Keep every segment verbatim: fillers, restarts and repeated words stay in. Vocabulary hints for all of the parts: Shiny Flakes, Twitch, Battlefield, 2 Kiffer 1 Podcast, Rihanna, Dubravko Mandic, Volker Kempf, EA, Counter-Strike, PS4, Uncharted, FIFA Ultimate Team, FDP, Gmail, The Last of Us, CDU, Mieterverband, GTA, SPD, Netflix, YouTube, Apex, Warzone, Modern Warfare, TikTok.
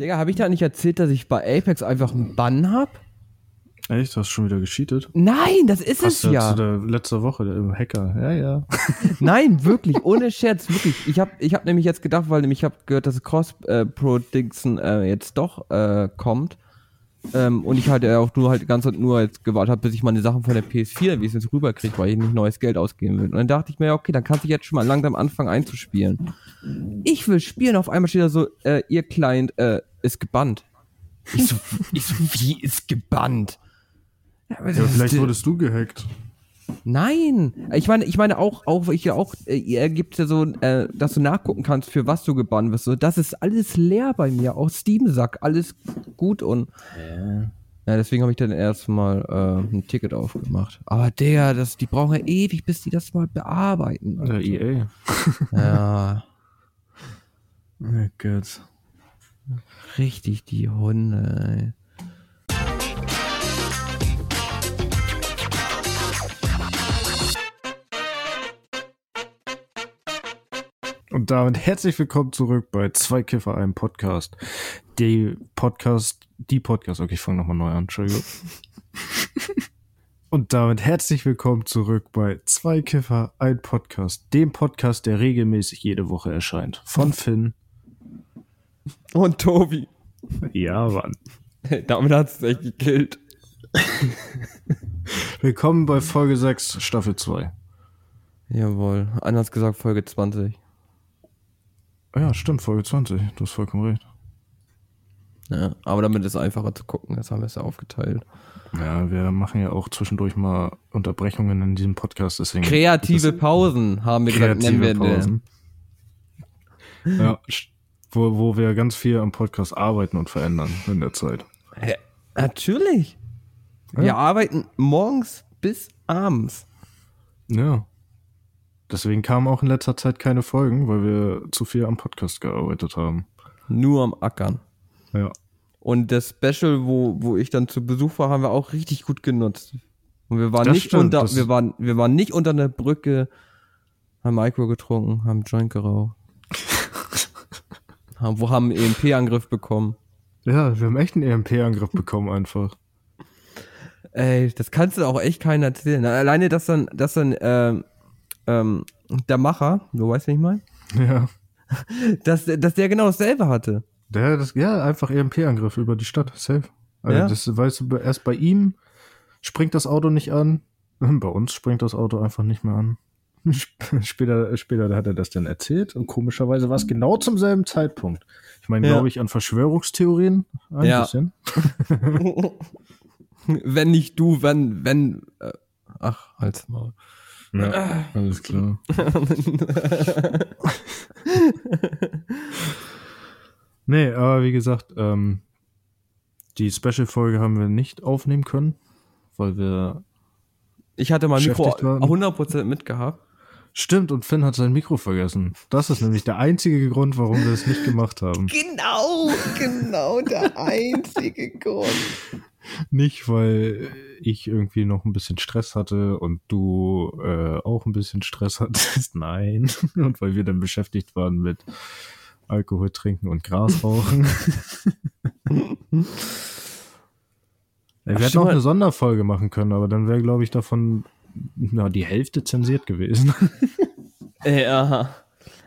Digga, habe ich da nicht erzählt, dass ich bei Apex einfach einen Bann habe? Echt? Hast du schon wieder gecheatet? Nein, das ist Hast es ja. Der letzte Woche, der Hacker. Ja, ja. Nein, wirklich, ohne Scherz, wirklich. Ich habe ich hab nämlich jetzt gedacht, weil nämlich ich habe gehört, dass Cross-Pro-Dingsen äh, jetzt doch äh, kommt. Ähm, und ich halt ja auch nur halt die ganze Zeit nur jetzt gewartet habe, bis ich meine Sachen von der P S vier, wie ich es jetzt rüberkriege, weil ich nicht neues Geld ausgeben will. Und dann dachte ich mir, ja, okay, dann kannst du jetzt schon mal langsam anfangen einzuspielen. Ich will spielen, auf einmal steht da so, äh, ihr Client äh, ist gebannt. Ich so, ich so, wie ist gebannt? Ja, aber ja, vielleicht ist, wurdest du gehackt. Nein, ich meine, ich meine auch, auch, ich auch, äh, gibt's ja so, äh, dass du nachgucken kannst, für was du gebannt wirst. So, das ist alles leer bei mir, auch Steam-Sack, alles gut und. Äh. Ja, deswegen habe ich dann erstmal äh, ein Ticket aufgemacht. Aber der, das, die brauchen ja ewig, bis die das mal bearbeiten. Also. Ja, E A. Ja. Oh Gott. Richtig, die Hunde, ey. Und damit herzlich willkommen zurück bei zwei Kiffer, einem Podcast. Die Podcast, die Podcast, okay, ich fange nochmal neu an, Entschuldigung. Und damit herzlich willkommen zurück bei zwei Kiffer, ein Podcast. Dem Podcast, der regelmäßig jede Woche erscheint. Von Finn. Und Tobi. Ja, Mann. Hey, damit hat es echt gekillt. Willkommen bei Folge sechs, Staffel zwei. Jawohl, anders gesagt Folge zwanzig. Ja, stimmt, Folge zwanzig, du hast vollkommen recht. Ja, aber damit ist es einfacher zu gucken, das haben wir es ja aufgeteilt. Ja, wir machen ja auch zwischendurch mal Unterbrechungen in diesem Podcast. Deswegen kreative Pausen, haben wir gesagt, nennen wir Pausen. Den. Ja, wo, wo wir ganz viel am Podcast arbeiten und verändern in der Zeit. Ja, natürlich. Ja. Wir arbeiten morgens bis abends. Ja. Deswegen kamen auch in letzter Zeit keine Folgen, weil wir zu viel am Podcast gearbeitet haben. Nur am Ackern. Ja. Und das Special, wo, wo ich dann zu Besuch war, haben wir auch richtig gut genutzt. Und wir waren, nicht, stimmt, unter, wir waren, wir waren nicht unter einer Brücke, haben Alkohol getrunken, haben Joint geraucht. haben, wo haben einen E M P-Angriff bekommen. Ja, wir haben echt einen E M P-Angriff bekommen einfach. Ey, das kannst du auch echt keinen erzählen. Alleine, dass dann, dass dann, ähm, Ähm, der Macher, du weißt, wen ich meine? Ja. Dass, dass der genau dasselbe hatte. Der, das, ja, einfach E M P-Angriff über die Stadt, safe. Also ja. Das weißt du, erst bei ihm springt das Auto nicht an, bei uns springt das Auto einfach nicht mehr an. Später, später hat er das dann erzählt und komischerweise war es genau zum selben Zeitpunkt. Ich meine, ja. Glaube ich, an Verschwörungstheorien ein ja. bisschen. Wenn nicht du, wenn, wenn, äh, ach, halt's Maul. Ja, alles klar. Nee, aber wie gesagt, ähm, die Special-Folge haben wir nicht aufnehmen können, weil wir. Ich hatte mein Mikro waren. hundert Prozent mitgehabt. Stimmt, und Finn hat sein Mikro vergessen. Das ist nämlich der einzige Grund, warum wir es nicht gemacht haben. Genau, genau der einzige Grund. Nicht, weil ich irgendwie noch ein bisschen Stress hatte und du äh, auch ein bisschen Stress hattest, nein. Und weil wir dann beschäftigt waren mit Alkohol trinken und Gras rauchen. Wir hätten auch eine Sonderfolge machen können, aber dann wäre, glaube ich, davon na, die Hälfte zensiert gewesen. Ja,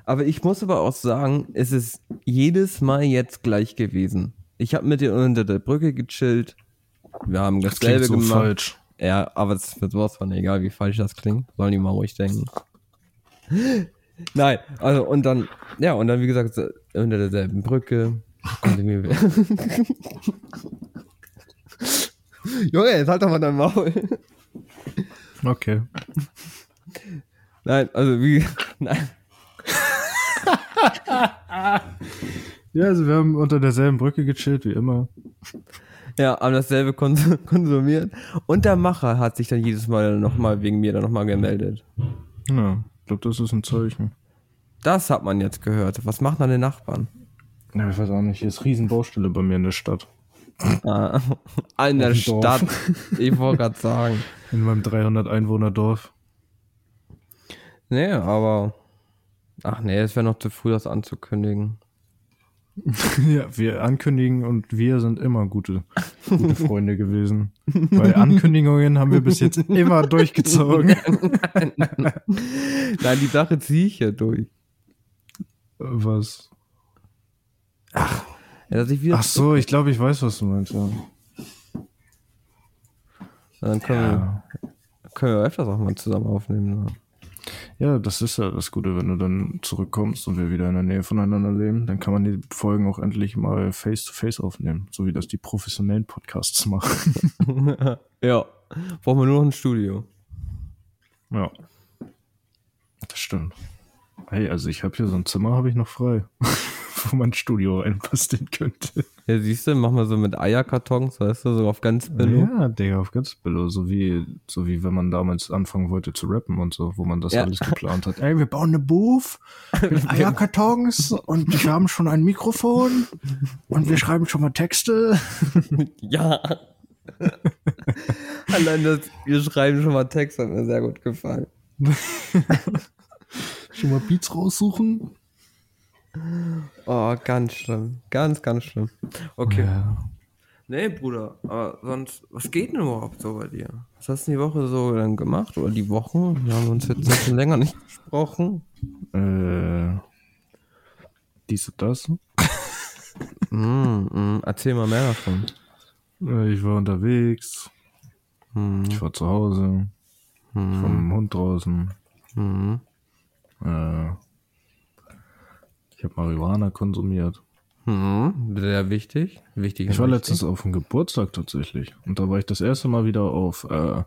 aber ich muss aber auch sagen, es ist jedes Mal jetzt gleich gewesen. Ich habe mit dir unter der Brücke gechillt. Wir haben das dasselbe so gemacht. Falsch. Ja, aber es wird sowas von egal, wie falsch das klingt. Sollen die mal ruhig denken. Nein, also und dann, ja, und dann, wie gesagt, unter derselben Brücke. Junge, jetzt halt doch mal dein Maul. Okay. Nein, also wie. Nein. Ja, also wir haben unter derselben Brücke gechillt, wie immer. Ja, haben dasselbe kons- konsumiert. Und der Macher hat sich dann jedes Mal nochmal wegen mir dann nochmal gemeldet. Ja, ich glaube, das ist ein Zeichen. Das hat man jetzt gehört. Was machen dann die Nachbarn? Ja, ich weiß auch nicht. Hier ist Riesenbaustelle bei mir in der Stadt. Ah, in der Stadt. Dorf. Ich wollte gerade sagen. In meinem dreihundert-Einwohner-Dorf. Nee, aber... Ach nee, es wäre noch zu früh, das anzukündigen. Ja, wir ankündigen und wir sind immer gute, gute Freunde gewesen. Weil Ankündigungen haben wir bis jetzt immer durchgezogen. Nein, nein. nein die Sache ziehe ich ja durch. Was? Ach, ja, ich wieder Ach so, ich glaube, ich weiß, was du meinst. Ja. Dann können, ja. wir, können wir öfters auch mal zusammen aufnehmen. Ja. Ja, das ist ja das Gute, wenn du dann zurückkommst und wir wieder in der Nähe voneinander leben, dann kann man die Folgen auch endlich mal face-to-face aufnehmen, so wie das die professionellen Podcasts machen. Ja, brauchen wir nur noch ein Studio. Ja, das stimmt. Hey, also ich habe hier so ein Zimmer, habe ich noch frei, wo man ein Studio reinpassen könnte. Ja, siehst du, machen wir so mit Eierkartons, weißt du, so auf ganz Billo. Ja, Digga, auf ganz Billo, so wie, so wie wenn man damals anfangen wollte zu rappen und so, wo man das ja. alles geplant hat. Ey, wir bauen eine Booth mit Eierkartons und wir haben schon ein Mikrofon und wir schreiben schon mal Texte. Ja. Allein das, wir schreiben schon mal Texte, hat mir sehr gut gefallen. Schon mal Beats raussuchen. Oh, ganz schlimm. Ganz, ganz schlimm. Okay. Ja. Nee, Bruder, aber sonst, was geht denn überhaupt so bei dir? Was hast du die Woche so dann gemacht? Oder die Wochen? Wir haben uns jetzt ein bisschen länger nicht gesprochen. Äh, dies und das? mm, mm, erzähl mal mehr davon. Ich war unterwegs. Hm. Ich war zu Hause. Hm. Ich war mit dem Hund draußen. Hm. Äh... Ich habe Marihuana konsumiert. Mhm, sehr wichtig. wichtig ich war wichtig. letztens auf dem Geburtstag tatsächlich. Und da war ich das erste Mal wieder auf, äh,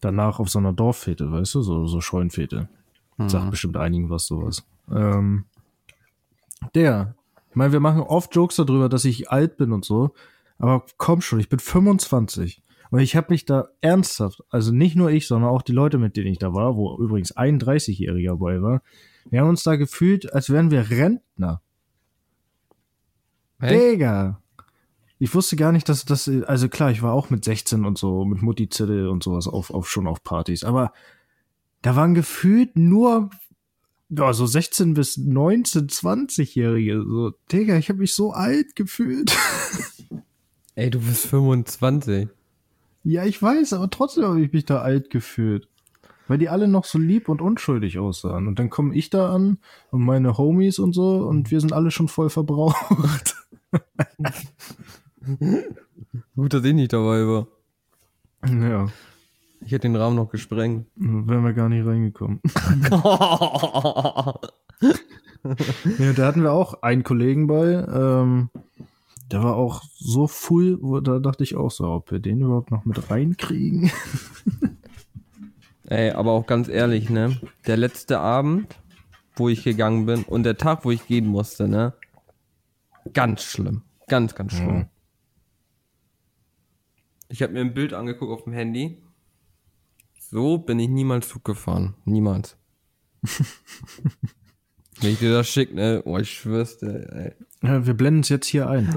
danach auf so einer Dorffete, weißt du, so, so Scheunenfete. Mhm. Sagt bestimmt einigen was, sowas. Ähm, der, ich meine, wir machen oft Jokes darüber, dass ich alt bin und so, aber komm schon, ich bin fünfundzwanzig. Und ich habe mich da ernsthaft, also nicht nur ich, sondern auch die Leute, mit denen ich da war, wo übrigens einunddreißig-Jähriger bei war, wir haben uns da gefühlt, als wären wir Rentner. Hey? Digga. Ich wusste gar nicht, dass das, also klar, ich war auch mit sechzehn und so, mit Mutti-Zettel und sowas auf, auf, schon auf Partys, aber da waren gefühlt nur, ja, so sechzehn bis neunzehn, zwanzig-Jährige, so, Digga, ich habe mich so alt gefühlt. Ey, du bist fünfundzwanzig. Ja, ich weiß, aber trotzdem habe ich mich da alt gefühlt. Weil die alle noch so lieb und unschuldig aussahen. Und dann komme ich da an und meine Homies und so und wir sind alle schon voll verbraucht. Gut, dass ich nicht dabei war. Ja. Ich hätte den Rahmen noch gesprengt. Wären wir gar nicht reingekommen. Ja, da hatten wir auch einen Kollegen bei. Ähm, der war auch so full, wo, da dachte ich auch so, ob wir den überhaupt noch mit reinkriegen. Ey, aber auch ganz ehrlich, ne? Der letzte Abend, wo ich gegangen bin und der Tag, wo ich gehen musste, ne? Ganz schlimm. Ganz, ganz schlimm. Mhm. Ich habe mir ein Bild angeguckt auf dem Handy. So bin ich niemals Zug gefahren. Niemals. Wenn ich dir das schick, ne? Oh, ich schwör's dir, ey. Ja, wir blenden es jetzt hier ein.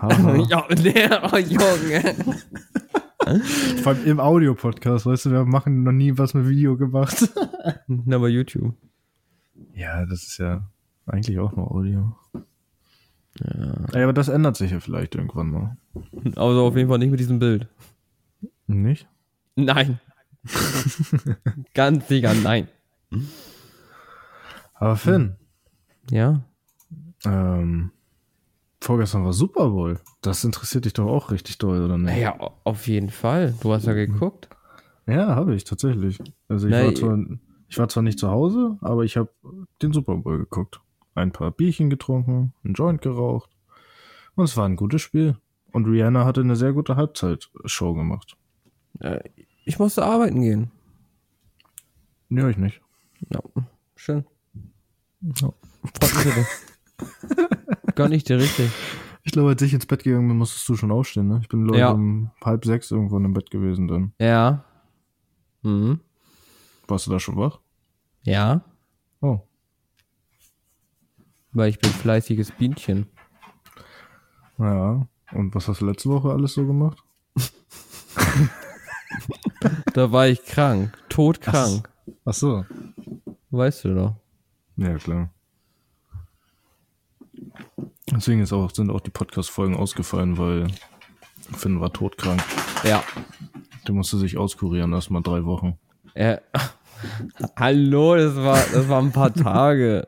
Ja, ne, oh Junge. Vor allem im Audio-Podcast, weißt du, wir machen noch nie was mit Video gemacht. Na, bei YouTube. Ja, das ist ja eigentlich auch nur Audio. Ja. Ey, aber das ändert sich ja vielleicht irgendwann mal. Also auf jeden Fall nicht mit diesem Bild. Nicht? Nein. Ganz sicher nein. Aber Finn. Ja? Ähm... Vorgestern war Super Bowl. Das interessiert dich doch auch richtig doll, oder nicht? Ja, auf jeden Fall. Du hast ja geguckt. Ja, habe ich tatsächlich. Also ich, Na, war zwar, ich war zwar nicht zu Hause, aber ich habe den Super Bowl geguckt. Ein paar Bierchen getrunken, einen Joint geraucht. Und es war ein gutes Spiel. Und Rihanna hatte eine sehr gute Halbzeitshow gemacht. Ich musste arbeiten gehen. Nee, ich nicht. Ja, schön. Ja. Freut mich. Gar nicht dir richtig. Ich glaube, als ich ins Bett gegangen bin, musstest du schon aufstehen, ne? Ich bin, glaube ich, ja. um halb sechs irgendwo im Bett gewesen dann. Ja. Mhm. Warst du da schon wach? Ja. Oh. Weil ich bin fleißiges Bienchen. Ja. Und was hast du letzte Woche alles so gemacht? Da war ich krank. Todkrank. Ach, ach so. Weißt du doch. Ja, klar. Deswegen ist auch, sind auch die Podcast-Folgen ausgefallen, weil Finn war todkrank. Ja. Der musste sich auskurieren, erst mal drei Wochen. Äh, hallo, das war, das waren ein paar Tage.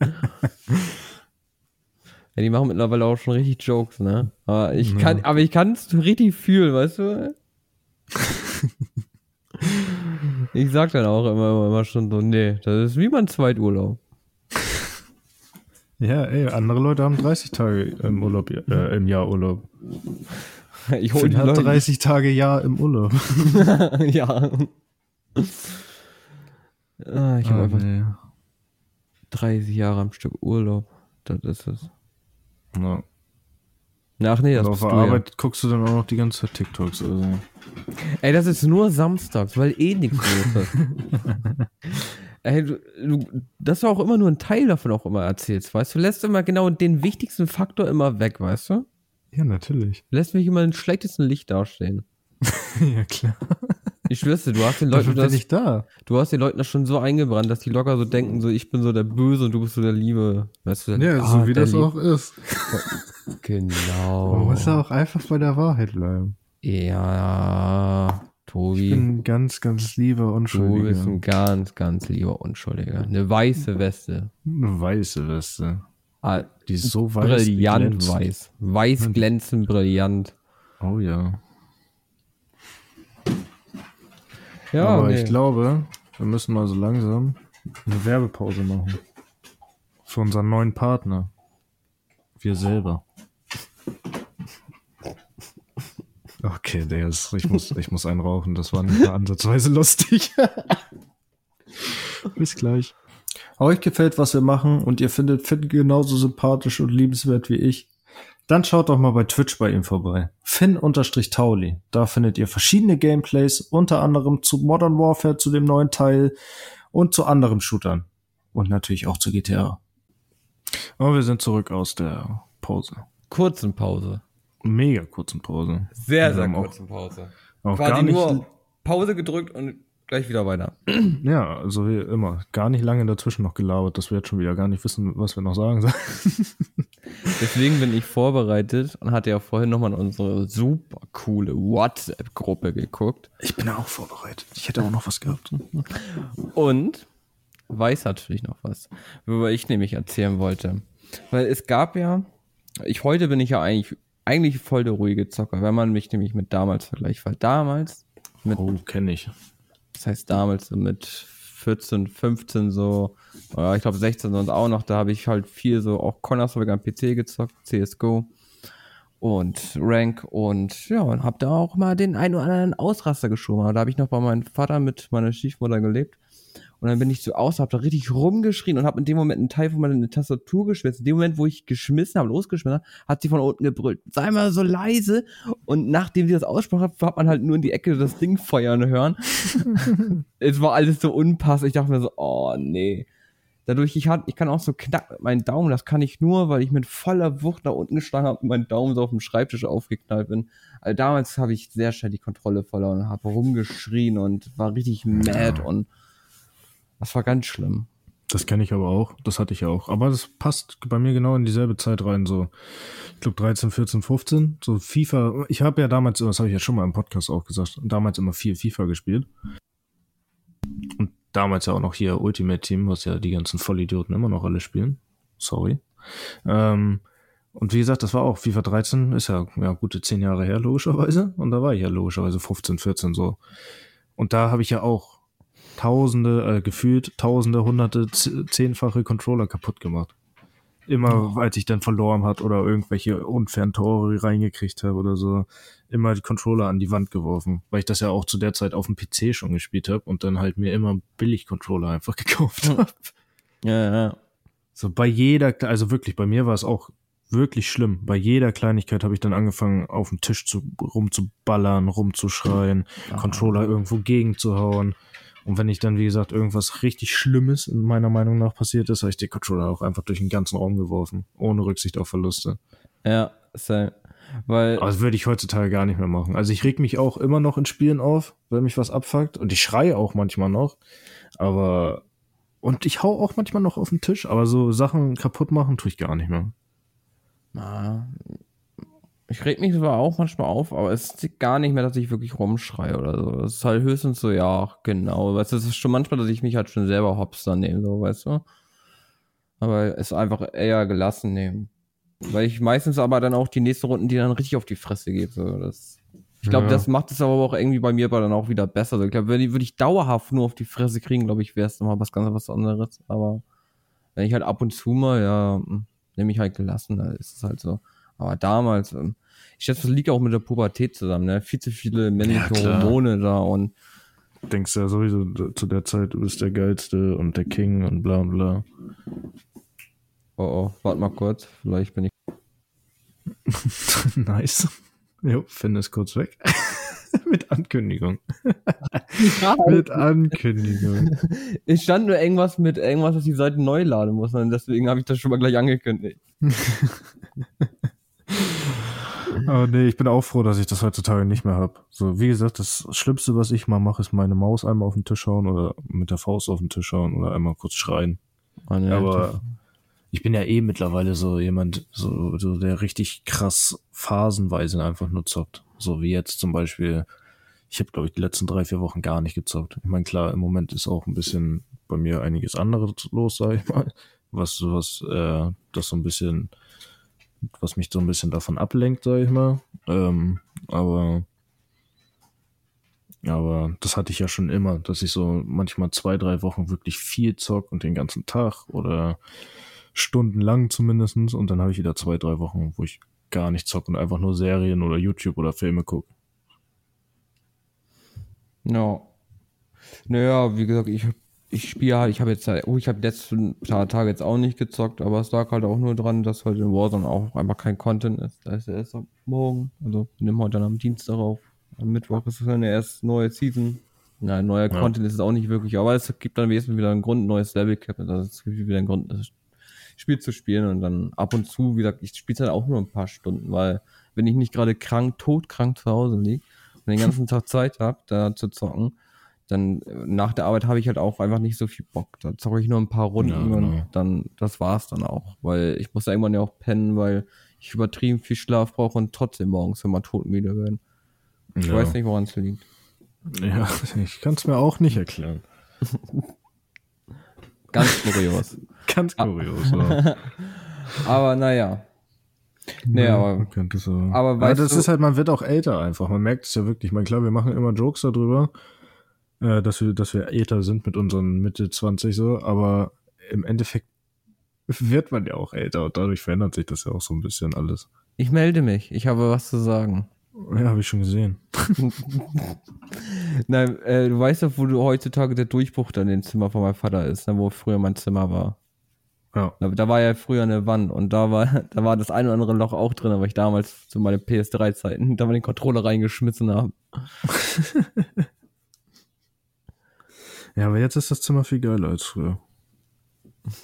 Ja, die machen mittlerweile auch schon richtig Jokes, ne? Aber ich kann, ja. aber ich kann es richtig fühlen, weißt du? Ich sag dann auch immer, immer schon so, nee, das ist wie mein Zweiturlaub. Ja, ey, andere Leute haben dreißig Tage im Urlaub, äh, im Jahr Urlaub. Ich hol die Leute. dreißig Tage Jahr im Urlaub. Ja. Ah, ich hab oh, einfach nee. dreißig Jahre am Stück Urlaub. Das ist es. Na. Ach nee, das ist. Auf der Arbeit ja. guckst du dann auch noch die ganze Zeit TikToks. Also. Ey, das ist nur samstags, weil eh nichts los ist. Ey, du, du, dass du auch immer nur einen Teil davon auch immer erzählst, weißt du? Du lässt immer genau den wichtigsten Faktor immer weg, weißt du? Ja, natürlich. Du lässt mich immer im schlechtesten Licht dastehen. Ja, klar. Ich schwör's dir, du hast den Leuten das, nicht da. Du hast den Leuten das schon so eingebrannt, dass die locker so denken, so ich bin so der Böse und du bist so der Liebe. Weißt du, dann, ja, so ah, wie das Lieb- auch ist. Genau. Man muss ja auch einfach bei der Wahrheit bleiben. Ja, Tobi. Ich bin ein ganz, ganz lieber Unschuldiger. Du bist ein ganz, ganz lieber Unschuldiger. Eine weiße Weste. Eine weiße Weste. Ah, die ist so weiß. Brillant weiß. Weiß glänzend brillant. Oh ja. Ja, aber nee. Ich glaube, wir müssen mal so langsam eine Werbepause machen. Für unseren neuen Partner. Wir selber. Okay, der ist, ich muss, ich muss einen rauchen, das war nicht ansatzweise lustig. Bis gleich. Euch gefällt, was wir machen und ihr findet Finn genauso sympathisch und liebenswert wie ich? Dann schaut doch mal bei Twitch bei ihm vorbei. Finn-Tauli. Da findet ihr verschiedene Gameplays, unter anderem zu Modern Warfare, zu dem neuen Teil und zu anderen Shootern. Und natürlich auch zu G T A. Aber wir sind zurück aus der Pause. Kurzen Pause. Mega kurzen Pause. Sehr, sehr kurzen Pause. Auch quasi gar nicht nur Pause gedrückt und gleich wieder weiter. Ja, also wie immer. Gar nicht lange dazwischen noch gelabert, dass wir jetzt schon wieder gar nicht wissen, was wir noch sagen sollen. Deswegen bin ich vorbereitet und hatte ja vorhin nochmal in unsere super coole WhatsApp-Gruppe geguckt. Ich bin auch vorbereitet. Ich hätte auch noch was gehabt. Und weiß natürlich noch was, worüber ich nämlich erzählen wollte. Weil es gab ja, ich heute bin ich ja eigentlich eigentlich voll der ruhige Zocker, wenn man mich nämlich mit damals vergleicht. Weil damals mit, oh, kenne ich. Das heißt damals so mit vierzehn, fünfzehn so, ich glaube sechzehn sonst auch noch, da habe ich halt viel so auch Counter-Strike am P C gezockt, C S G O und Rank und ja, und habe da auch mal den einen oder anderen Ausraster geschoben. Aber da habe ich noch bei meinem Vater mit meiner Stiefmutter gelebt und dann bin ich so aus, habe da richtig rumgeschrien und habe in dem Moment einen Teil von meiner Tastatur geschmissen. In dem Moment, wo ich geschmissen habe, losgeschmissen habe, hat sie von unten gebrüllt, sei mal so leise, und nachdem sie das aussprach, hat man halt nur in die Ecke das Ding feuern hören. Es war alles so unpassend, ich dachte mir so, oh nee. Dadurch, ich, hat, ich kann auch so knack mit meinen Daumen, das kann ich nur, weil ich mit voller Wucht nach unten geschlagen habe und meinen Daumen so auf dem Schreibtisch aufgeknallt bin. Also damals habe ich sehr schnell die Kontrolle verloren und habe rumgeschrien und war richtig mad und das war ganz schlimm. Das kenne ich aber auch, das hatte ich ja auch. Aber das passt bei mir genau in dieselbe Zeit rein, so ich glaube dreizehn, vierzehn, fünfzehn, so FIFA. Ich habe ja damals, das habe ich ja schon mal im Podcast auch gesagt, damals immer viel FIFA gespielt. Und damals ja auch noch hier Ultimate Team, was ja die ganzen Vollidioten immer noch alle spielen. Sorry. Ähm, und wie gesagt, das war auch FIFA dreizehn, ist ja, ja gute zehn Jahre her, logischerweise. Und da war ich ja logischerweise fünfzehn, vierzehn so. Und da habe ich ja auch Tausende, äh, gefühlt Tausende, Hunderte, zehnfache Controller kaputt gemacht. Immer, oh. als ich dann verloren hat oder irgendwelche unfairen Tore reingekriegt habe oder so, immer die Controller an die Wand geworfen, weil ich das ja auch zu der Zeit auf dem P C schon gespielt habe und dann halt mir immer Billig-Controller einfach gekauft habe. Ja, ja. So bei jeder, also wirklich, bei mir war es auch wirklich schlimm. Bei jeder Kleinigkeit habe ich dann angefangen, auf dem Tisch zu, rumzuballern, rumzuschreien, oh. Controller irgendwo gegenzuhauen. Und wenn ich dann, wie gesagt, irgendwas richtig Schlimmes in meiner Meinung nach passiert ist, habe ich den Controller auch einfach durch den ganzen Raum geworfen. Ohne Rücksicht auf Verluste. Ja, same. Weil aber das würde ich heutzutage gar nicht mehr machen. Also ich reg mich auch immer noch in Spielen auf, wenn mich was abfuckt. Und ich schreie auch manchmal noch. Aber und ich hau auch manchmal noch auf den Tisch. Aber so Sachen kaputt machen tue ich gar nicht mehr. Na, ich reg mich zwar auch manchmal auf, aber es ist gar nicht mehr, dass ich wirklich rumschreie oder so. Es ist halt höchstens so, ja, genau. Weißt du, es ist schon manchmal, dass ich mich halt schon selber hops dann nehme, so, weißt du. Aber es einfach eher gelassen nehmen. Weil ich meistens aber dann auch die nächsten Runden, die dann richtig auf die Fresse geht. So. Das, ich glaube, ja. Das macht es aber auch irgendwie bei mir aber dann auch wieder besser. Also ich glaube, wenn ich, würde ich dauerhaft nur auf die Fresse kriegen, glaube ich, wäre es nochmal was ganz was anderes. Aber wenn ich halt ab und zu mal, ja, nehme ich halt gelassen, dann ist es halt so. Aber damals, ich schätze, das liegt auch mit der Pubertät zusammen, ne? Viel zu viele männliche ja, Hormone da und denkst ja sowieso zu der Zeit, du bist der Geilste und der King und bla bla. Oh oh, warte mal kurz, vielleicht bin ich... Nice. Jo, Finn ist kurz weg. Mit Ankündigung. Mit Ankündigung. Ich stand nur irgendwas mit irgendwas, dass die Seite neu laden muss, und deswegen habe ich das schon mal gleich angekündigt. Aber nee, ich bin auch froh, dass ich das heutzutage nicht mehr habe. So, wie gesagt, das Schlimmste, was ich mal mache, ist meine Maus einmal auf den Tisch hauen oder mit der Faust auf den Tisch hauen oder einmal kurz schreien. Oh, nee, aber ich bin ja eh mittlerweile so jemand, so, so der richtig krass phasenweise einfach nur zockt. So wie jetzt zum Beispiel, ich habe, glaube ich, die letzten drei, vier Wochen gar nicht gezockt. Ich meine, klar, im Moment ist auch ein bisschen bei mir einiges anderes los, sag ich mal, was, was äh, das so ein bisschen, was mich so ein bisschen davon ablenkt, sag ich mal. Ähm, aber aber das hatte ich ja schon immer, dass ich so manchmal zwei, drei Wochen wirklich viel zock und den ganzen Tag oder stundenlang zumindest. Und dann habe ich wieder zwei, drei Wochen, wo ich gar nicht zocke und einfach nur Serien oder YouTube oder Filme gucke. No. Naja, wie gesagt, ich, ich spiele halt, ich habe jetzt, oh, ich habe letzten paar Tage jetzt auch nicht gezockt, aber es lag halt auch nur dran, dass heute in Warzone auch einfach kein Content ist. Da ist er erst am Morgen, also wir nehmen heute dann am Dienstag auf. Am Mittwoch ist es dann erst neue Season. Nein, neuer ja. Content ist es auch nicht wirklich, aber es gibt dann wenigstens wieder einen Grund, ein neues Level-Cap, also es gibt wieder einen Grund, das Spiel zu spielen, und dann ab und zu, wie gesagt, ich spiele es dann auch nur ein paar Stunden, weil wenn ich nicht gerade krank, todkrank zu Hause liege und den ganzen Tag Zeit habe, da zu zocken, dann nach der Arbeit habe ich halt auch einfach nicht so viel Bock. Da zocke ich nur ein paar Runden ja, genau. und dann, das war's dann auch, weil ich muss ja irgendwann ja auch pennen, weil ich übertrieben viel Schlaf brauche und trotzdem morgens immer todmüde werden. Ich ja. weiß nicht, woran es liegt. Ja, ich kann es mir auch nicht erklären. Ganz kurios. Ganz kurios, ja. Aber naja. Naja, ja, aber, so. aber weißt ja, das du, ist halt, man wird auch älter einfach. Man merkt es ja wirklich. Ich meine, klar, wir machen immer Jokes darüber, äh, dass wir, dass wir älter sind mit unseren Mitte zwanzig so, aber im Endeffekt wird man ja auch älter und dadurch verändert sich das ja auch so ein bisschen alles. Ich melde mich. Ich habe was zu sagen. Ja, habe ich schon gesehen. Nein, äh, du weißt doch, wo du heutzutage der Durchbruch dann in dem Zimmer von meinem Vater ist, ne, wo früher mein Zimmer war. Ja. Da, da war ja früher eine Wand und da war, da war das ein oder andere Loch auch drin, aber ich damals zu meinen P S drei Zeiten da mal den Controller reingeschmissen habe. Ja, aber jetzt ist das Zimmer viel geiler als früher.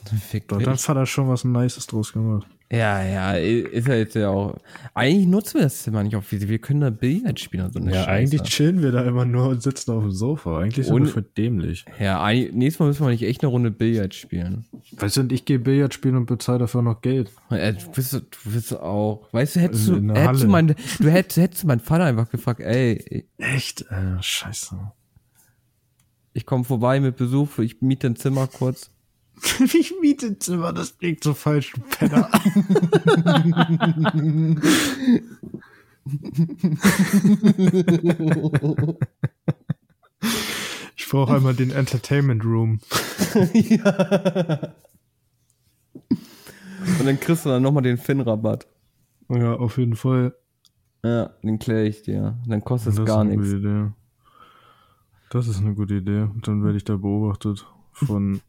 Fick dich. Dann hat er schon was Nices draus gemacht. Ja, ja, ist ja jetzt ja auch. Eigentlich nutzen wir das Zimmer nicht auf Wiese. Wir können da Billard spielen und so eine Ja, Scheiße. Eigentlich chillen wir da immer nur und sitzen auf dem Sofa. Eigentlich sind und, wir für dämlich. Ja, ein, nächstes Mal müssen wir nicht echt eine Runde Billard spielen. Weißt du, und ich gehe Billard spielen und bezahle dafür noch Geld. Ja, du, bist, du bist auch. Weißt du, hättest du, hättest du, mein, du hättest, hättest meinen Vater einfach gefragt, ey. Echt? Äh, scheiße. Ich komme vorbei mit Besuch, ich miete ein Zimmer kurz. Ich miete ein Zimmer, das klingt so falsch, du Penner. Ich brauche einmal den Entertainment Room. Ja. Und dann kriegst du dann nochmal den Finn-Rabatt. Ja, auf jeden Fall. Ja, den kläre ich dir. Dann kostet es gar nichts. Idee. Das ist eine gute Idee. Und dann werde ich da beobachtet von...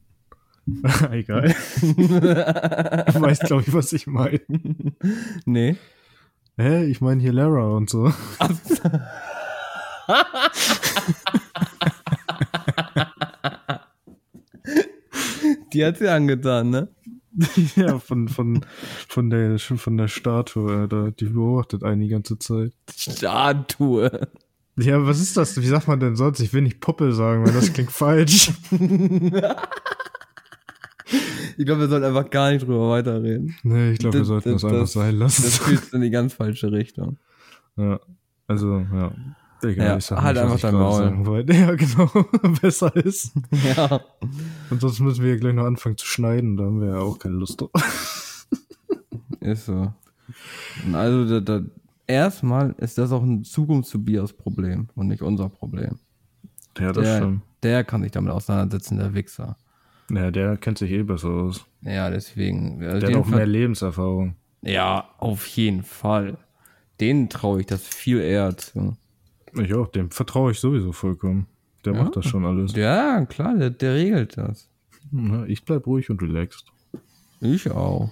Egal. Du weißt, glaube ich, was ich meine. Nee. Hä? Ich meine hier Lara und so. Die hat sie angetan, ne? Ja, von, von, von, der, von der Statue, Alter. Die beobachtet einen die ganze Zeit. Statue. Ja, was ist das? Wie sagt man denn sonst? Ich will nicht Puppe sagen, weil das klingt falsch. Ich glaube, wir sollten einfach gar nicht drüber weiterreden. Nee, ich glaube, wir sollten das, das einfach das, sein lassen. Das fühlt in die ganz falsche Richtung. Ja, also, ja. Egal, ja, ich sag halt nicht, einfach dein Maul. Ja, genau. Besser ist. Ja. Und sonst müssen wir ja gleich noch anfangen zu schneiden. Da haben wir ja auch keine Lust drauf. Ist so. Und also, da, da, erstmal ist das auch ein Zukunft zu Bias Problem und nicht unser Problem. Ja, das der, stimmt. Der kann sich damit auseinandersetzen, der Wichser. Ja, der kennt sich eh besser aus. Ja, deswegen. Der hat auch Fall, mehr Lebenserfahrung. Ja, auf jeden Fall. Den traue ich das viel eher zu. Ich auch, dem vertraue ich sowieso vollkommen. Der ja. macht das schon alles. Ja, klar, der, der regelt das. Na, ich bleib ruhig und relaxed. Ich auch.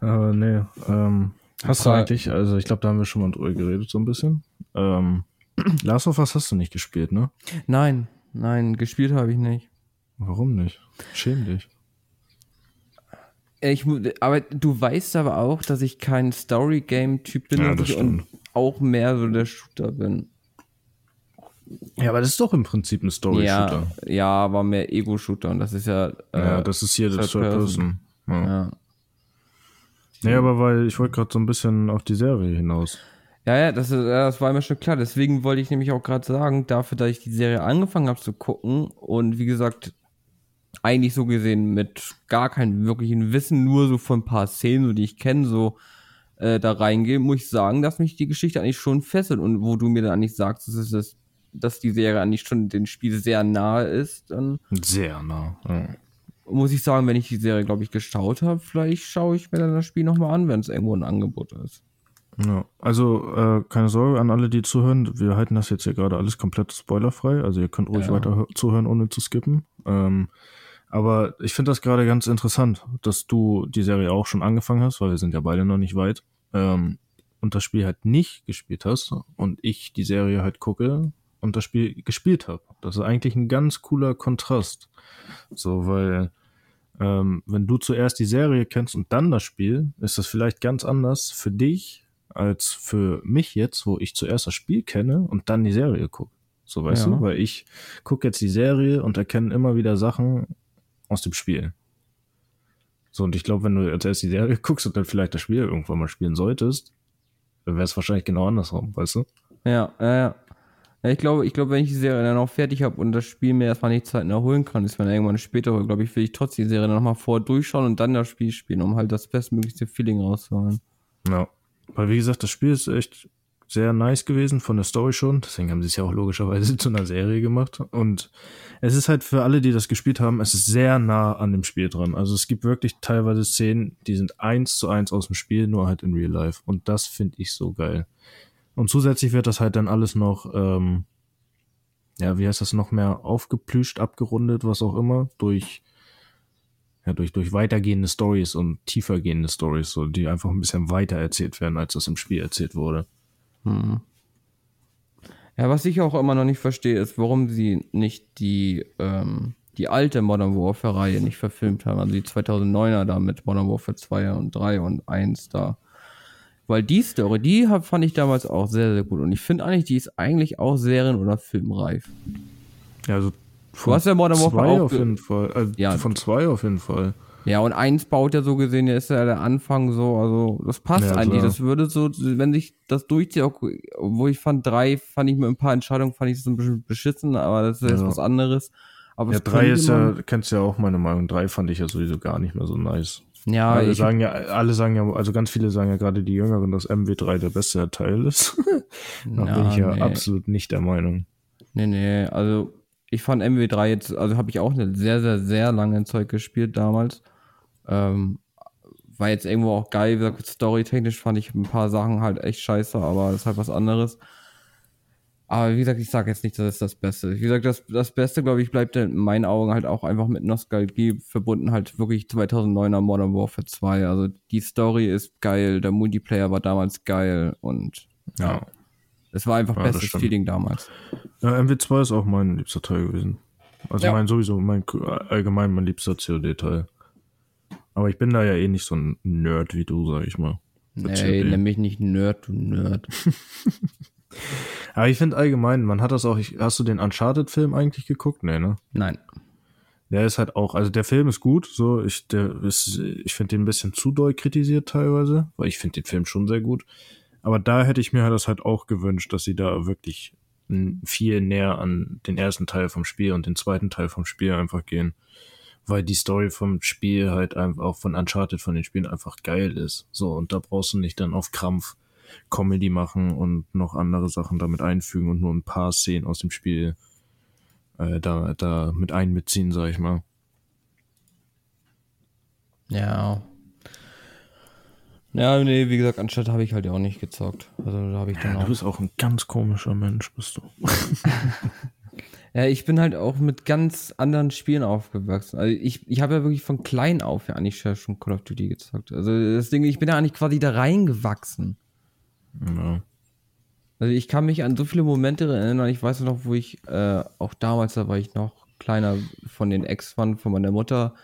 Aber nee, ähm, hast Frage. Du eigentlich, also ich glaube, da haben wir schon mal drüber geredet so ein bisschen. Ähm, Last of Us hast du nicht gespielt, ne? Nein, nein, gespielt habe ich nicht. Warum nicht? Schäm dich. Ich, aber du weißt aber auch, dass ich kein Story-Game-Typ bin, ja, das stimmt. Und auch mehr so der Shooter bin. Ja, aber das ist doch im Prinzip ein Story-Shooter. Ja, ja, aber mehr Ego-Shooter und das ist ja... Äh, ja, das ist hier das Third Person. Person. Ja. ja. Nee, aber weil ich wollte gerade so ein bisschen auf die Serie hinaus. Ja, ja, das, ist, das war mir schon klar. Deswegen wollte ich nämlich auch gerade sagen, dafür, dass ich die Serie angefangen habe zu gucken und wie gesagt... eigentlich so gesehen mit gar keinem wirklichen Wissen, nur so von ein paar Szenen, so die ich kenne, so äh, da reingehen, muss ich sagen, dass mich die Geschichte eigentlich schon fesselt. Und wo du mir dann eigentlich sagst, dass, es, dass die Serie eigentlich schon dem Spiel sehr nahe ist, dann... Sehr nah. Ja. Muss ich sagen, wenn ich die Serie, glaube ich, geschaut habe, vielleicht schaue ich mir dann das Spiel nochmal an, wenn es irgendwo ein Angebot ist. Ja, also äh, keine Sorge an alle, die zuhören. Wir halten das jetzt hier gerade alles komplett spoilerfrei. Also ihr könnt ruhig ja. weiter hör- zuhören, ohne zu skippen. Ähm... Aber ich finde das gerade ganz interessant, dass du die Serie auch schon angefangen hast, weil wir sind ja beide noch nicht weit, ähm, und das Spiel halt nicht gespielt hast und ich die Serie halt gucke und das Spiel gespielt habe. Das ist eigentlich ein ganz cooler Kontrast. So, weil ähm, wenn du zuerst die Serie kennst und dann das Spiel, ist das vielleicht ganz anders für dich als für mich jetzt, wo ich zuerst das Spiel kenne und dann die Serie gucke. So, weißt ja. du? Weil ich gucke jetzt die Serie und erkenne immer wieder Sachen aus dem Spiel. So, und ich glaube, wenn du jetzt erst die Serie guckst und dann vielleicht das Spiel irgendwann mal spielen solltest, dann wäre es wahrscheinlich genau andersrum, weißt du? Ja, ja, ja. ja ich glaube, ich glaube, wenn ich die Serie dann auch fertig habe und das Spiel mir erstmal nicht Zeit erholen kann, ist man irgendwann später, glaube ich, will ich trotzdem die Serie dann nochmal vorher durchschauen und dann das Spiel spielen, um halt das bestmöglichste Feeling rauszuholen. Ja, weil wie gesagt, das Spiel ist echt sehr nice gewesen, von der Story schon. Deswegen haben sie es ja auch logischerweise zu einer Serie gemacht. Und es ist halt für alle, die das gespielt haben, es ist sehr nah an dem Spiel dran. Also es gibt wirklich teilweise Szenen, die sind eins zu eins aus dem Spiel, nur halt in Real Life. Und das finde ich so geil. Und zusätzlich wird das halt dann alles noch, ähm, ja, wie heißt das, noch mehr aufgeplüscht, abgerundet, was auch immer, durch ja, durch, durch weitergehende Stories und tiefergehende Stories, so, die einfach ein bisschen weiter erzählt werden, als das im Spiel erzählt wurde. Ja, was ich auch immer noch nicht verstehe, ist, warum sie nicht die, ähm, die alte Modern Warfare-Reihe nicht verfilmt haben, also die zweitausenddrei da mit Modern Warfare zwei und drei und eins da. Weil die Story, die hab, fand ich damals auch sehr, sehr gut und ich finde eigentlich, die ist eigentlich auch serien- oder filmreif. Ja, also von du hast ja Modern Warfare auch auf ge- jeden Fall. Also ja. Von zwei auf jeden Fall. Ja, und eins baut ja so gesehen, der ist ja der Anfang so, also das passt ja, eigentlich. Klar. Das würde so, wenn sich das durchzieht, auch, wo ich fand, drei fand ich mit ein paar Entscheidungen, fand ich das ein bisschen beschissen, aber das ist jetzt ja. was anderes. Aber ja, drei ist ja, kennst du ja auch meine Meinung, drei fand ich ja sowieso gar nicht mehr so nice. Ja, alle ich, sagen ja, alle sagen ja, also ganz viele sagen ja gerade die Jüngeren, dass M W drei der beste Teil ist. Da bin ich ja nee. absolut nicht der Meinung. Nee, nee, also ich fand M W drei jetzt, also habe ich auch eine sehr, sehr, sehr lange Zeug gespielt damals. Ähm, war jetzt irgendwo auch geil, wie gesagt, storytechnisch fand ich ein paar Sachen halt echt scheiße, aber das ist halt was anderes. Aber wie gesagt, ich sage jetzt nicht, das ist das Beste. Wie gesagt, das, das Beste, glaube ich, bleibt in meinen Augen halt auch einfach mit Nostalgie verbunden, halt wirklich zweitausenddrei Modern Warfare zwei. Also die Story ist geil, der Multiplayer war damals geil und ja, ja. es war einfach ja, bestes Feeling damals. Ja, M W zwei ist auch mein liebster Teil gewesen. Also ja. mein sowieso, mein allgemein mein liebster C O D-Teil. Aber ich bin da ja eh nicht so ein Nerd wie du, sag ich mal. Nee, nenn mich nicht Nerd, du Nerd. Aber ich finde allgemein, man hat das auch, ich, hast du den Uncharted-Film eigentlich geguckt? Nee, ne? Nein. Der ist halt auch, also der Film ist gut, so, ich, der ist, ich finde den ein bisschen zu doll kritisiert teilweise, weil ich finde den Film schon sehr gut. Aber da hätte ich mir das halt auch gewünscht, dass sie da wirklich viel näher an den ersten Teil vom Spiel und den zweiten Teil vom Spiel einfach gehen, weil die Story vom Spiel halt einfach auch von Uncharted, von den Spielen einfach geil ist. So, und da brauchst du nicht dann auf Krampf Comedy machen und noch andere Sachen damit einfügen und nur ein paar Szenen aus dem Spiel äh, da, da mit einbeziehen, sag ich mal. Ja. Ja, nee, wie gesagt, Uncharted habe ich halt ja auch nicht gezockt. Also da habe ich dann ja, auch. Du bist auch ein ganz komischer Mensch, bist du. Ja, ich bin halt auch mit ganz anderen Spielen aufgewachsen. Also ich, ich habe ja wirklich von klein auf ja eigentlich schon Call of Duty gezockt. Also das Ding, ich bin ja eigentlich quasi da reingewachsen. Ja. Also ich kann mich an so viele Momente erinnern. Ich weiß noch, wo ich äh, auch damals, da war ich noch kleiner, von den Ex-Mann von meiner Mutter,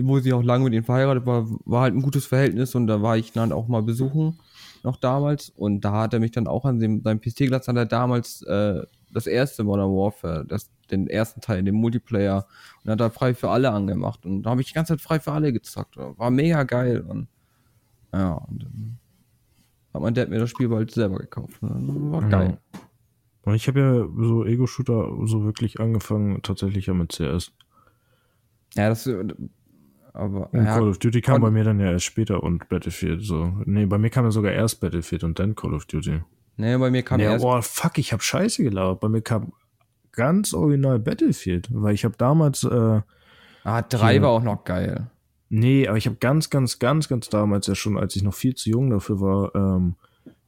wo sie auch lange mit ihnen verheiratet war, war halt ein gutes Verhältnis und da war ich dann auch mal besuchen, noch damals. Und da hat er mich dann auch an dem, seinem P C gelassen, hat er damals äh, das erste Modern Warfare, das, den ersten Teil, den Multiplayer, und hat da frei für alle angemacht. Und da habe ich die ganze Zeit frei für alle gezockt. War mega geil. Und ja, und dann hat mein Dad mir das Spiel bald selber gekauft. Und war geil. Ja. Und ich habe ja so Ego-Shooter so wirklich angefangen, tatsächlich ja mit C S. Ja, das. Aber, und ja, Call of Duty kam bei mir dann ja erst später und Battlefield so. Nee, bei mir kam ja sogar erst Battlefield und dann Call of Duty. Nee, bei mir kam nee, erst... Oh, fuck, ich hab Scheiße gelabert. Bei mir kam ganz original Battlefield, weil ich hab damals... Äh, ah, drei hier, war auch noch geil. Nee, aber ich hab ganz, ganz, ganz, ganz damals ja schon, als ich noch viel zu jung dafür war, ähm,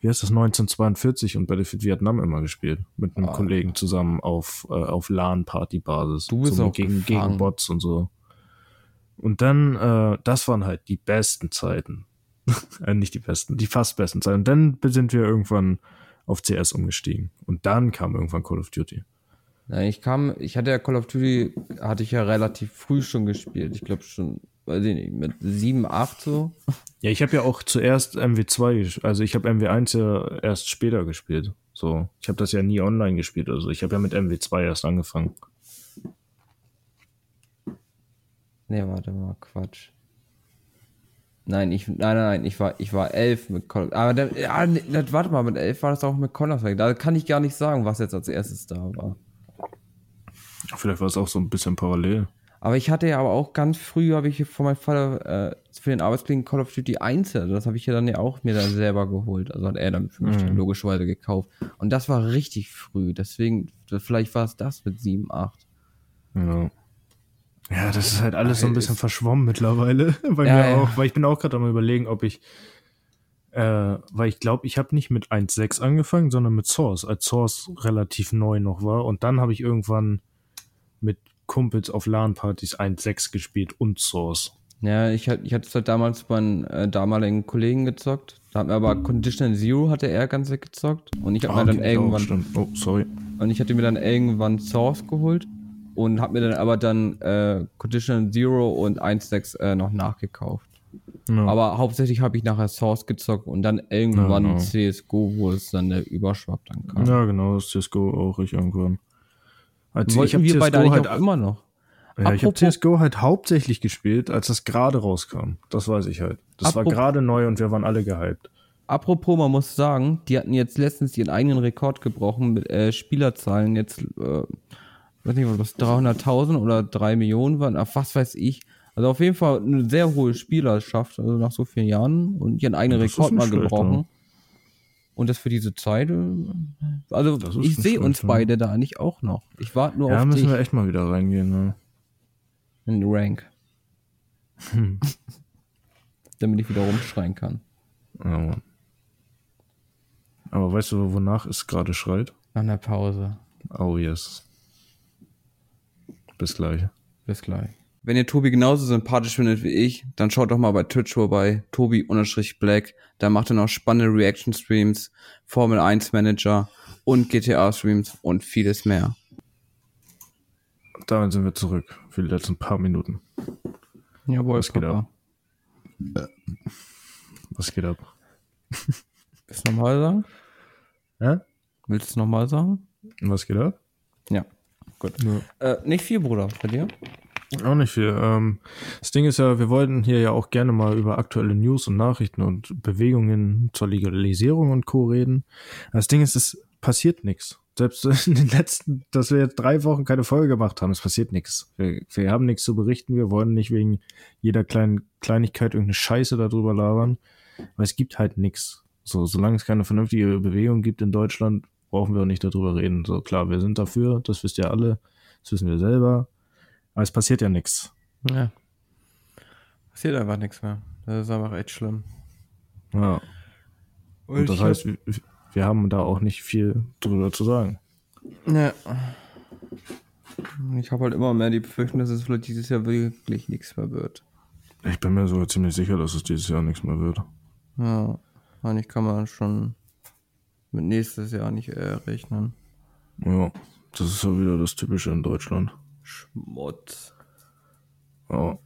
wie heißt das, neunzehnhundertzweiundvierzig und Battlefield Vietnam immer gespielt. Mit einem oh. Kollegen zusammen auf, äh, auf LAN-Party-Basis. Du bist so auch gegen, gegen Bots und so. Und dann, äh, das waren halt die besten Zeiten. äh, nicht die besten, die fast besten Zeiten. Und dann sind wir irgendwann auf C S umgestiegen. Und dann kam irgendwann Call of Duty. Ja, ich kam, ich hatte ja Call of Duty, hatte ich ja relativ früh schon gespielt. Ich glaube schon, weiß ich nicht, mit sieben, acht so. Ja, ich habe ja auch zuerst M W zwei, also ich habe M W eins ja erst später gespielt. So, ich habe das ja nie online gespielt. Also ich habe ja mit M W zwei erst angefangen. Nee, warte mal, Quatsch. Nein, ich, nein, nein, nein, ich war, ich war elf mit Counter-Strike. Aber dann, ja, nee, warte mal, mit elf war das auch mit Counter-Strike. Da kann ich gar nicht sagen, was jetzt als erstes da war. Vielleicht war es auch so ein bisschen parallel. Aber ich hatte ja aber auch ganz früh, habe ich von meinem Vater äh, für den Arbeitsplatz Call of Duty eins, also das habe ich ja dann ja auch mir dann selber geholt. Also hat er dann für mich mhm. logischerweise gekauft. Und das war richtig früh, deswegen, vielleicht war es das mit sieben, acht. Ja. Ja, das ist halt alles so ein bisschen verschwommen mittlerweile, bei ja, mir auch, ja. Weil ich bin auch gerade am überlegen, ob ich, äh, weil ich glaube, ich habe nicht mit eins Punkt sechs angefangen, sondern mit Source, als Source relativ neu noch war und dann habe ich irgendwann mit Kumpels auf LAN-Partys eins Punkt sechs gespielt und Source. Ja, ich, ich hatte es halt damals bei meinen äh, damaligen Kollegen gezockt, da hat mir aber Condition Zero hatte er ganz gezockt und ich habe oh, mir dann okay, irgendwann, oh, sorry. Und ich hatte mir dann irgendwann Source geholt. Und hab mir dann aber dann äh, Condition Zero und eins Punkt sechs äh, noch nachgekauft. No. Aber hauptsächlich habe ich nachher Source gezockt und dann irgendwann no, no. C S G O, wo es dann der Überschwapp dann kam. Ja, genau, das C S G O auch ich irgendwann. Also wollten ich wir beide eigentlich halt auch immer noch. Ja, apropos, ich habe C S G O halt hauptsächlich gespielt, als das gerade rauskam. Das weiß ich halt. Das apropos, war gerade neu und wir waren alle gehypt. Apropos, man muss sagen, die hatten jetzt letztens ihren eigenen Rekord gebrochen mit äh, Spielerzahlen. Jetzt... Äh, Ich weiß nicht, ob das dreihunderttausend oder drei Millionen waren, ach, was weiß ich. Also auf jeden Fall eine sehr hohe Spielerschaft, also nach so vielen Jahren und ihren eigenen ja, Rekord mal gebrochen. Ne? Und das für diese Zeit, also ich sehe uns ne? beide da eigentlich auch noch. Ich warte nur ja, auf dich. Ja, müssen wir echt mal wieder reingehen, ne? In den Rank. Hm. Damit ich wieder rumschreien kann. Ja, aber weißt du, wonach es gerade schreit? Nach einer Pause. Oh yes. Bis gleich. Bis gleich. Wenn ihr Tobi genauso sympathisch findet wie ich, dann schaut doch mal bei Twitch vorbei, Tobi-Black. Da macht er noch spannende Reaction-Streams, Formel eins Manager und G T A-Streams und vieles mehr. Damit sind wir zurück für die letzten paar Minuten. Jawohl, was geht ab? Was geht ab? Willst du es nochmal sagen? Hä? Willst du es nochmal sagen? Was geht ab? Ja. Gut. Ja. Äh, nicht viel, Bruder, bei dir? Auch nicht viel. Ähm, das Ding ist ja, wir wollten hier ja auch gerne mal über aktuelle News und Nachrichten und Bewegungen zur Legalisierung und Co. reden. Das Ding ist, es passiert nichts. Selbst in den letzten, dass wir jetzt drei Wochen keine Folge gemacht haben, es passiert nichts. Wir, wir haben nichts zu berichten, wir wollen nicht wegen jeder kleinen Kleinigkeit irgendeine Scheiße darüber labern, weil es gibt halt nichts. So, solange es keine vernünftige Bewegung gibt in Deutschland, brauchen wir auch nicht darüber reden. So, klar, wir sind dafür, das wisst ihr alle, das wissen wir selber, aber es passiert ja nichts. Ja. Passiert einfach nichts mehr. Das ist einfach echt schlimm. Ja. Und, Und das heißt, hab... wir haben da auch nicht viel drüber zu sagen. Ja. Ich habe halt immer mehr die Befürchtung, dass es vielleicht dieses Jahr wirklich nichts mehr wird. Ich bin mir sogar ziemlich sicher, dass es dieses Jahr nichts mehr wird. Ja, eigentlich kann man schon mit nächstes Jahr nicht äh, rechnen. Ja, das ist ja wieder das Typische in Deutschland. Schmutz. Ja.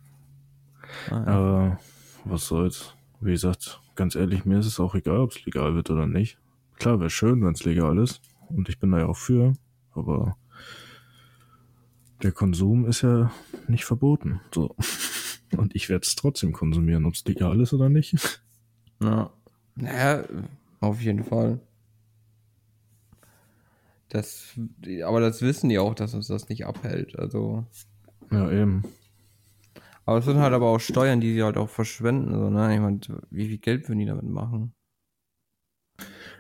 Ah, ja. Äh, was soll's. Wie gesagt, ganz ehrlich, mir ist es auch egal, ob es legal wird oder nicht. Klar, wäre schön, wenn es legal ist. Und ich bin da ja auch für. Aber der Konsum ist ja nicht verboten. So. Und ich werde es trotzdem konsumieren, ob es legal ist oder nicht. Ja. Naja, auf jeden Fall. Das, aber das wissen die auch, dass uns das nicht abhält. Also. Ja, eben. Aber es sind halt aber auch Steuern, die sie halt auch verschwenden. So, ne? Ich meine, wie viel Geld würden die damit machen?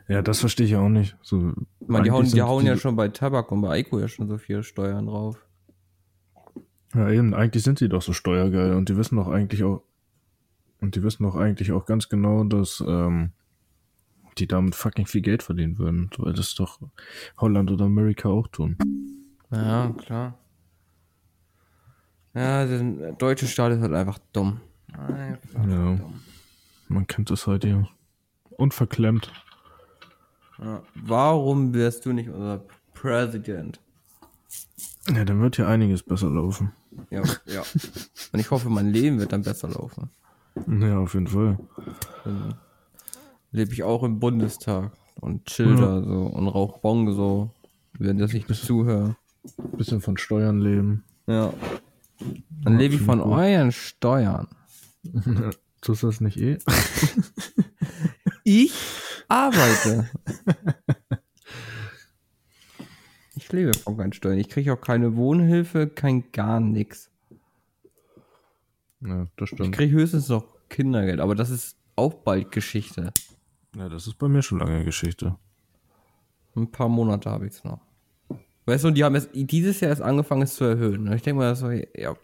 Ja, das verstehe ich ja auch nicht. So, man, die hauen, die hauen die, ja schon bei Tabak und bei Eiko ja schon so viele Steuern drauf. Ja, eben, eigentlich sind sie doch so steuergeil und die wissen doch eigentlich auch, und die wissen doch eigentlich auch ganz genau, dass ähm, die damit fucking viel Geld verdienen würden, weil das doch Holland oder Amerika auch tun. Ja, klar. Ja, der deutsche Staat ist halt einfach dumm. Einfach ja, dumm. Man kennt das halt ja. Unverklemmt. Ja, warum wärst du nicht unser Präsident? Ja, dann wird hier einiges besser laufen. Ja, ja. Und ich hoffe, mein Leben wird dann besser laufen. Ja, auf jeden Fall. Dann lebe ich auch im Bundestag und chill da ja. So und rauche Bong so, während das ich bisschen, zuhöre. Bisschen von Steuern leben. Ja. Dann ja, lebe ich von gut. Euren Steuern. Tust du das nicht eh? Ich arbeite. Ich lebe von keinen Steuern. Ich kriege auch keine Wohnhilfe, kein gar nichts. Ja, das stimmt. Ich kriege höchstens noch Kindergeld, aber das ist auch bald Geschichte. Ja, das ist bei mir schon lange Geschichte. Ein paar Monate habe ich es noch. Weißt du, und die haben jetzt dieses Jahr erst angefangen, es zu erhöhen. Ich denke mal, das war ja.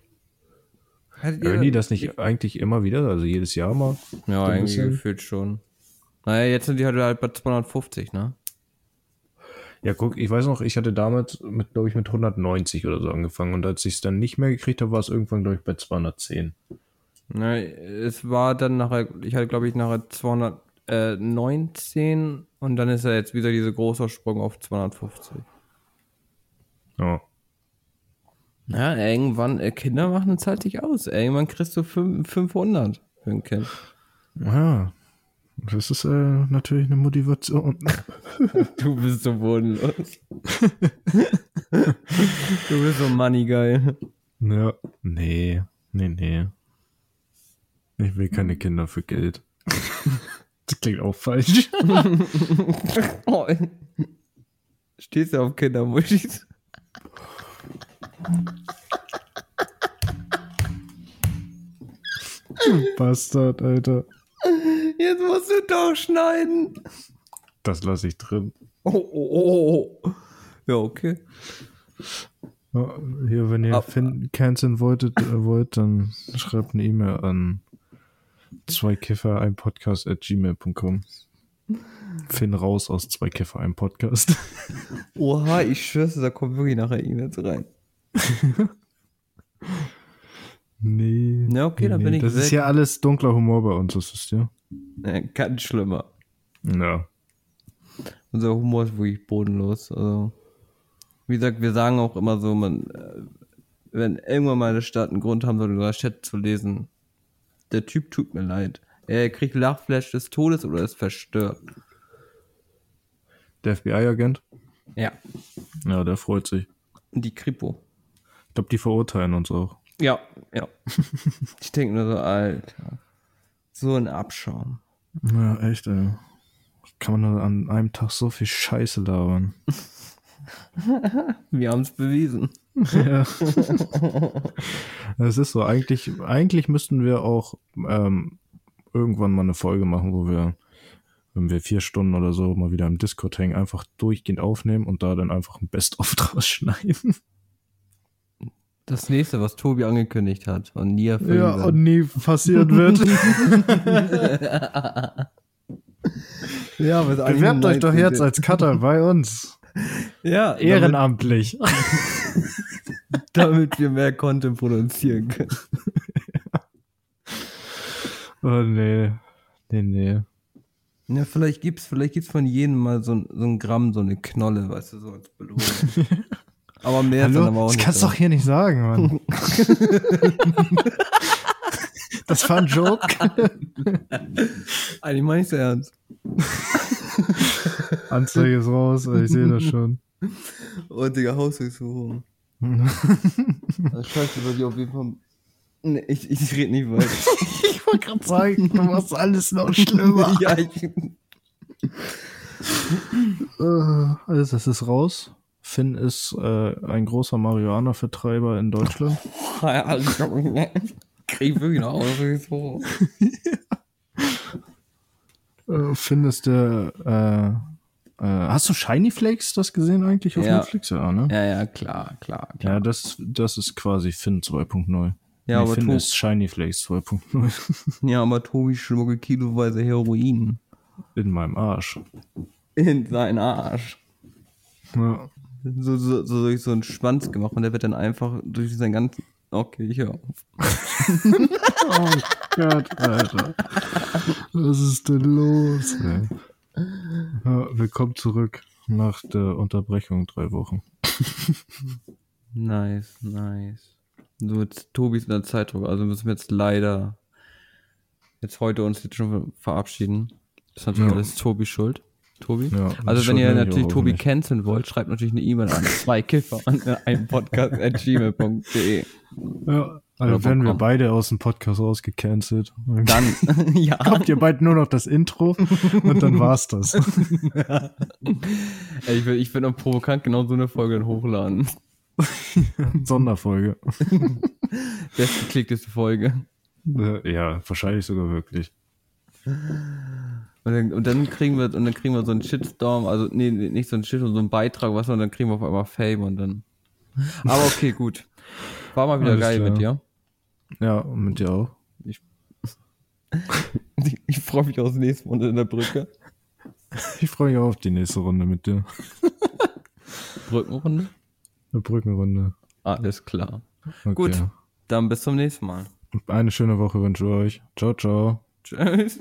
Hören die das nicht eigentlich immer wieder? Also jedes Jahr mal? Ja, eigentlich gefühlt schon. Naja, jetzt sind die halt bei zweihundertfünfzig, ne? Ja, guck, ich weiß noch, ich hatte damals, mit, glaube ich, mit hundertneunzig oder so angefangen. Und als ich es dann nicht mehr gekriegt habe, war es irgendwann, glaube ich, bei zweihundertzehn. Na, es war dann nachher, ich hatte, glaube ich, nachher zweihundertneunzehn. Und dann ist ja jetzt wieder dieser große Sprung auf zweihundertfünfzig. Ja. Na, irgendwann, äh, Kinder machen es halt sich aus. Irgendwann kriegst du fünfhundert für ein Kind. Ja. Das ist äh, natürlich eine Motivation. Du bist so bodenlos. Du bist so moneygeil. Ja, nee, nee, nee. Ich will keine Kinder für Geld. Das klingt auch falsch. Oh, stehst du auf Kindermuschis? Bastard, Alter. Jetzt musst du doch schneiden. Das lasse ich drin. Oh, oh, oh. Ja, okay. Ja, hier, wenn ihr Finn canceln wolltet, äh, wollt, dann schreibt eine E-Mail an zwei Kiffer ein Podcast at gmail punkt com. Finn raus aus zwei Kiffer ein Podcast. Oha, ich schwör's, da kommt wirklich nachher E-Mails rein. Nee. Na okay, nee, dann bin nee. ich Das weg. Ist ja alles dunkler Humor bei uns, das ist ja. ja ganz schlimmer. Ja. Unser Humor ist wirklich bodenlos. Also, wie gesagt, wir sagen auch immer so, man, wenn irgendwann mal der Staat einen Grund haben sollte, über Chat zu lesen, der Typ tut mir leid. Er kriegt Lachflash des Todes oder ist verstört. Der F B I-Agent? Ja. Ja, der freut sich. Und die Kripo. Ich glaube, die verurteilen uns auch. Ja, ja. Ich denke nur so, Alter. So ein Abschaum. Ja, echt, ey. Kann man an einem Tag so viel Scheiße labern. Wir haben es bewiesen. Ja. Es ist so, eigentlich, eigentlich müssten wir auch ähm, irgendwann mal eine Folge machen, wo wir, wenn wir vier Stunden oder so mal wieder im Discord hängen, einfach durchgehend aufnehmen und da dann einfach ein Best-of draus schneiden. Das nächste, was Tobi angekündigt hat und nie erfüllt ja, wird. Ja, und nie passiert wird. Ja, bewerbt euch doch jetzt als Cutter bei uns. Ja, ehrenamtlich. Damit, damit wir mehr Content produzieren können. Oh, nee. Nee, nee. Ja, vielleicht gibt's, vielleicht gibt's von jedem mal so ein, so ein Gramm, so eine Knolle, weißt du, so als Belohnung. Aber mehr Hallo? Dann aber auch das nicht. Das kannst du doch hier nicht sagen, Mann. Das war ein Joke. Eigentlich meine ich es ernst. Anzeige ist raus, ich sehe das schon. Oh, Digga, Hausdurchsuchung. Scheiße, weil die auf jeden Fall. Nee, ich, ich rede nicht weiter. Ich wollte gerade sagen, du machst alles noch schlimmer. Ja, ich. uh, alles, das ist raus. Finn ist äh, ein großer Marihuana-Vertreiber in Deutschland. Krieg ich wirklich noch aus. Ja. Finn ist der. Äh, äh, hast du Shiny Flakes das gesehen eigentlich auf ja. Netflix? Ja, ne? Ja, ja, klar, klar. klar. Ja, das, das ist quasi Finn zwei Punkt null. Ja, nee, aber Finn to- ist Shiny Flakes zwei Punkt null. Ja, aber Tobi schlucke kiloweise Heroin. In meinem Arsch. In seinen Arsch. Ja. So, so, so durch so einen Schwanz gemacht und der wird dann einfach durch seinen ganzen. Okay, ich höre auf. Oh Gott, Alter. Was ist denn los? Ey? Ja, willkommen zurück nach der Unterbrechung drei Wochen. Nice, nice. So, jetzt Tobi ist in der Zeitdruck, also müssen wir jetzt leider jetzt heute uns jetzt schon verabschieden. Das ist natürlich ja. alles Tobi Schuld. Tobi? Ja, also wenn ihr natürlich Tobi nicht canceln wollt, schreibt natürlich eine E-Mail an zwei Kiffer eins Podcast at gmail punkt de. Ja, also werden wir beide aus dem Podcast rausgecancelt. Dann ja. Habt ihr beide nur noch das Intro und dann war's das. Ja. Ey, ich will, ich will noch provokant genau so eine Folge dann hochladen. Sonderfolge. Bestgeklickteste Folge. Ja, wahrscheinlich sogar wirklich. Und dann, und dann kriegen wir und dann kriegen wir so einen Shitstorm, also nee, nicht so einen Shitstorm, so einen Beitrag, was, und dann kriegen wir auf einmal Fame und dann. Aber okay, gut. War mal wieder alles geil klar. Mit dir. Ja, und mit dir auch. Ich, ich freue mich aufs nächste Runde in der Brücke. Ich freue mich auch auf die nächste Runde mit dir. Brückenrunde? Eine Brückenrunde. Alles klar. Okay. Gut, dann bis zum nächsten Mal. Eine schöne Woche wünsche ich euch. Ciao, ciao. Tschüss.